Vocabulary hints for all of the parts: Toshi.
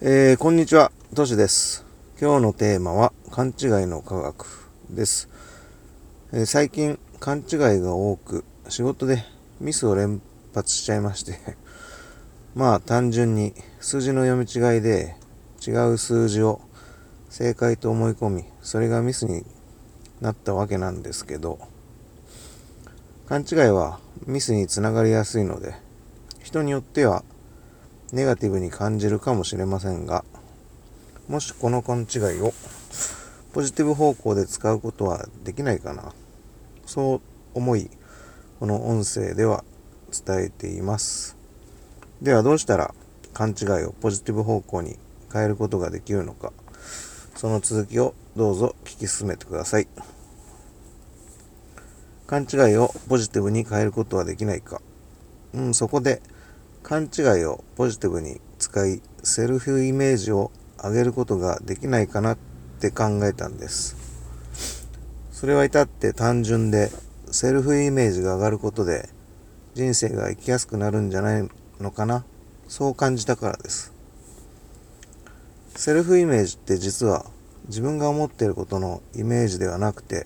こんにちは、トシです。今日のテーマは勘違いの科学です。最近勘違いが多く、仕事でミスを連発しちゃいましてまあ単純に数字の読み違いで違う数字を正解と思い込み、それがミスになったわけなんですけど、勘違いはミスにつながりやすいので、人によってはネガティブに感じるかもしれませんが、もしこの勘違いをポジティブ方向で使うことはできないかな、そう思い、この音声では伝えています。ではどうしたら勘違いをポジティブ方向に変えることができるのか、その続きをどうぞ聞き進めてください。勘違いをポジティブに変えることはできないか、そこで勘違いをポジティブに使い、セルフイメージを上げることができないかなって考えたんです。それは至って単純で、セルフイメージが上がることで人生が生きやすくなるんじゃないのかな、そう感じたからです。セルフイメージって実は自分が思っていることのイメージではなくて、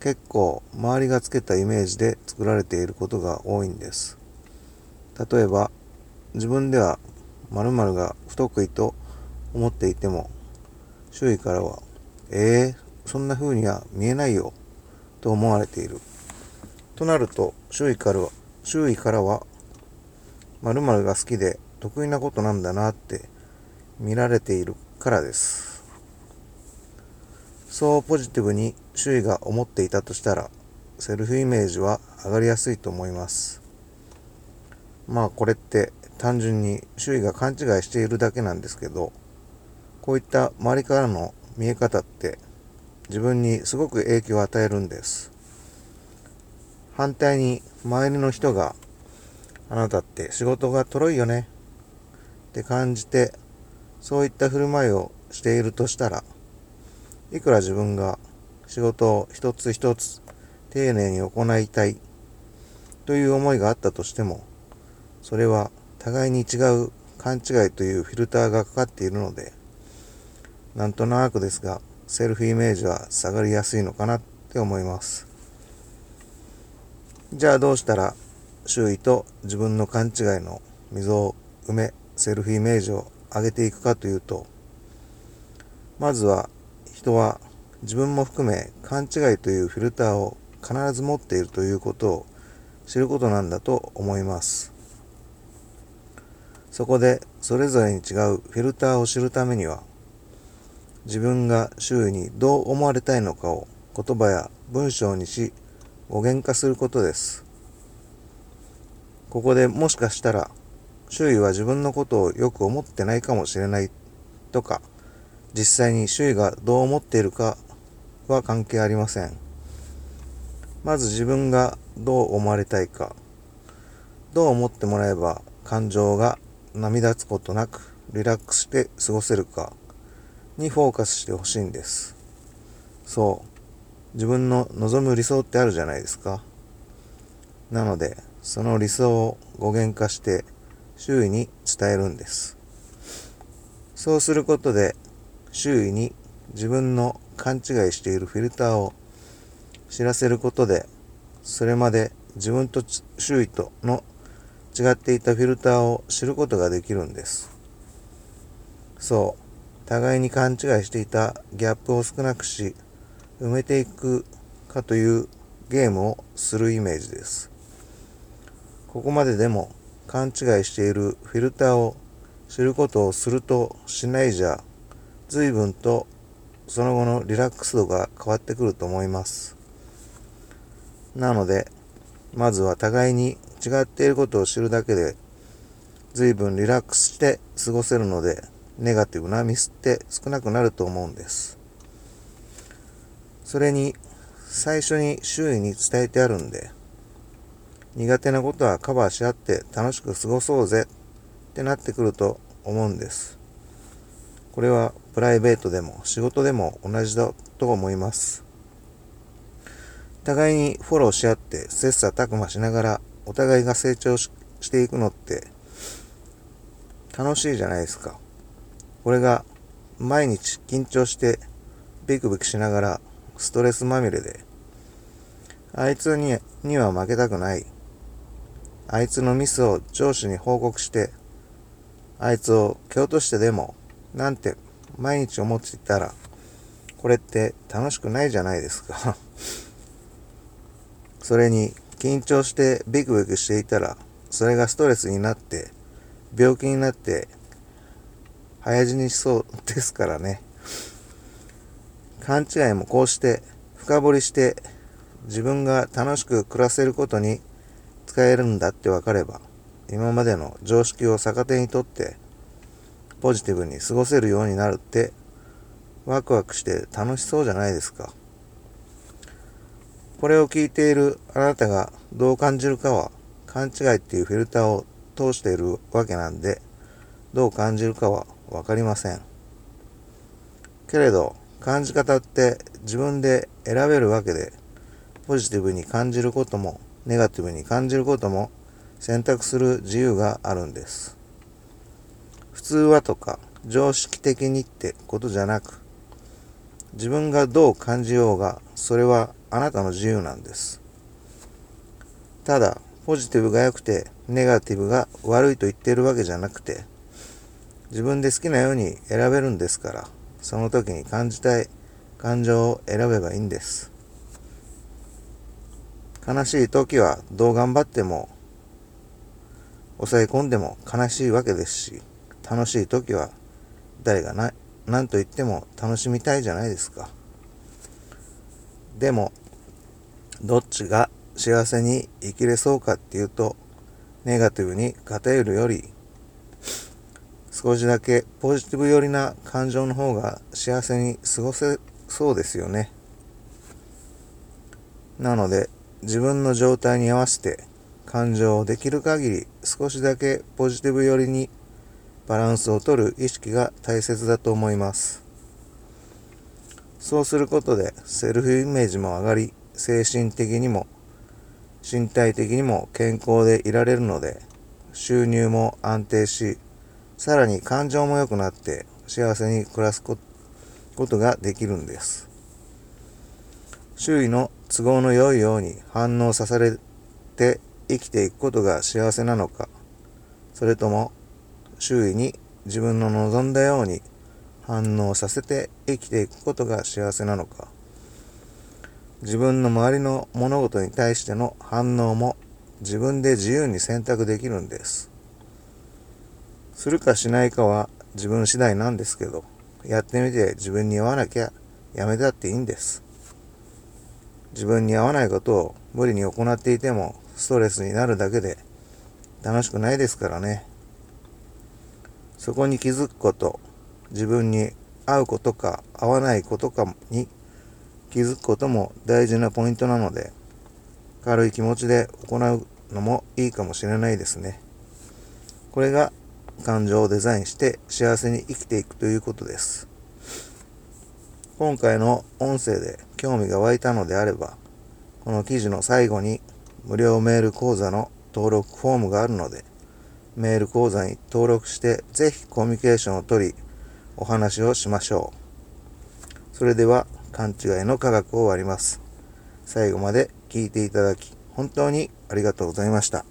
結構周りがつけたイメージで作られていることが多いんです。例えば自分では〇〇が不得意と思っていても、周囲からはそんな風には見えないよと思われているとなると、周囲からは〇〇が好きで得意なことなんだなって見られているからです。そうポジティブに周囲が思っていたとしたら、セルフイメージは上がりやすいと思います。まあこれって単純に周囲が勘違いしているだけなんですけど、こういった周りからの見え方って自分にすごく影響を与えるんです。反対に周りの人が、あなたって仕事がとろいよねって感じて、そういった振る舞いをしているとしたら、いくら自分が仕事を一つ一つ丁寧に行いたいという思いがあったとしても、それは互いに違う勘違いというフィルターがかかっているので、なんとなくですがセルフイメージは下がりやすいのかなって思います。じゃあどうしたら周囲と自分の勘違いの溝を埋め、セルフイメージを上げていくかというと、まずは人は自分も含め勘違いというフィルターを必ず持っているということを知ることなんだと思います。そこでそれぞれに違うフィルターを知るためには、自分が周囲にどう思われたいのかを言葉や文章にし、語源化することです。ここでもしかしたら周囲は自分のことをよく思ってないかもしれないとか、実際に周囲がどう思っているかは関係ありません。まず自分がどう思われたいか、どう思ってもらえば感情が波立つことなくリラックスして過ごせるかにフォーカスしてほしいんです。自分の望む理想ってあるじゃないですか。なのでその理想を語源化して周囲に伝えるんです。そうすることで周囲に自分の勘違いしているフィルターを知らせることで、それまで自分と周囲との違っていたフィルターを知ることができるんです。互いに勘違いしていたギャップを少なくし、埋めていくかというゲームをするイメージです。ここまででも勘違いしているフィルターを知ることをするとしないじゃ、随分とその後のリラックス度が変わってくると思います。なのでまずは互いに違っていることを知るだけで随分リラックスして過ごせるので、ネガティブなミスって少なくなると思うんです。それに最初に周囲に伝えてあるんで、苦手なことはカバーし合って楽しく過ごそうぜってなってくると思うんです。これはプライベートでも仕事でも同じだと思います。互いにフォローし合って切磋琢磨しながらお互いが成長していくのって楽しいじゃないですか。これが毎日緊張してビクビクしながらストレスまみれで、あいつには負けたくない。あいつのミスを上司に報告して、あいつを蹴落としてでも、なんて毎日思っていたら、これって楽しくないじゃないですか。それに緊張してビクビクしていたら、それがストレスになって、病気になって、早死にしそうですからね。勘違いもこうして深掘りして、自分が楽しく暮らせることに使えるんだって分かれば、今までの常識を逆手にとってポジティブに過ごせるようになるって、ワクワクして楽しそうじゃないですか。これを聞いているあなたがどう感じるかは、勘違いっていうフィルターを通しているわけなんで、どう感じるかは分かりませんけれど、感じ方って自分で選べるわけで、ポジティブに感じることもネガティブに感じることも選択する自由があるんです。普通はとか常識的にってことじゃなく、自分がどう感じようがそれはあなたの自由なんです。ただポジティブが良くてネガティブが悪いと言っているわけじゃなくて、自分で好きなように選べるんですから、その時に感じたい感情を選べばいいんです。悲しい時はどう頑張っても抑え込んでも悲しいわけですし、楽しい時は誰が何と言っても楽しみたいじゃないですか。でもどっちが幸せに生きれそうかっていうと、ネガティブに偏るより少しだけポジティブ寄りな感情の方が幸せに過ごせそうですよね。なので自分の状態に合わせて感情をできる限り少しだけポジティブ寄りにバランスを取る意識が大切だと思います。そうすることでセルフイメージも上がり、精神的にも身体的にも健康でいられるので、収入も安定し、さらに感情も良くなって幸せに暮らすことができるんです。周囲の都合の良いように反応されて生きていくことが幸せなのか、それとも周囲に自分の望んだように反応させて生きていくことが幸せなのか、自分の周りの物事に対しての反応も自分で自由に選択できるんです。するかしないかは自分次第なんですけど、やってみて自分に合わなきゃやめたっていいんです。自分に合わないことを無理に行っていてもストレスになるだけで楽しくないですからね。そこに気づくこと、自分に合うことか合わないことかに気づくことも大事なポイントなので、軽い気持ちで行うのもいいかもしれないですね。これが感情をデザインして幸せに生きていくということです。今回の音声で興味が湧いたのであれば、この記事の最後に無料メール講座の登録フォームがあるので、メール講座に登録してぜひコミュニケーションをとり、お話をしましょう。それでは勘違いの科学を終わります。最後まで聞いていただき本当にありがとうございました。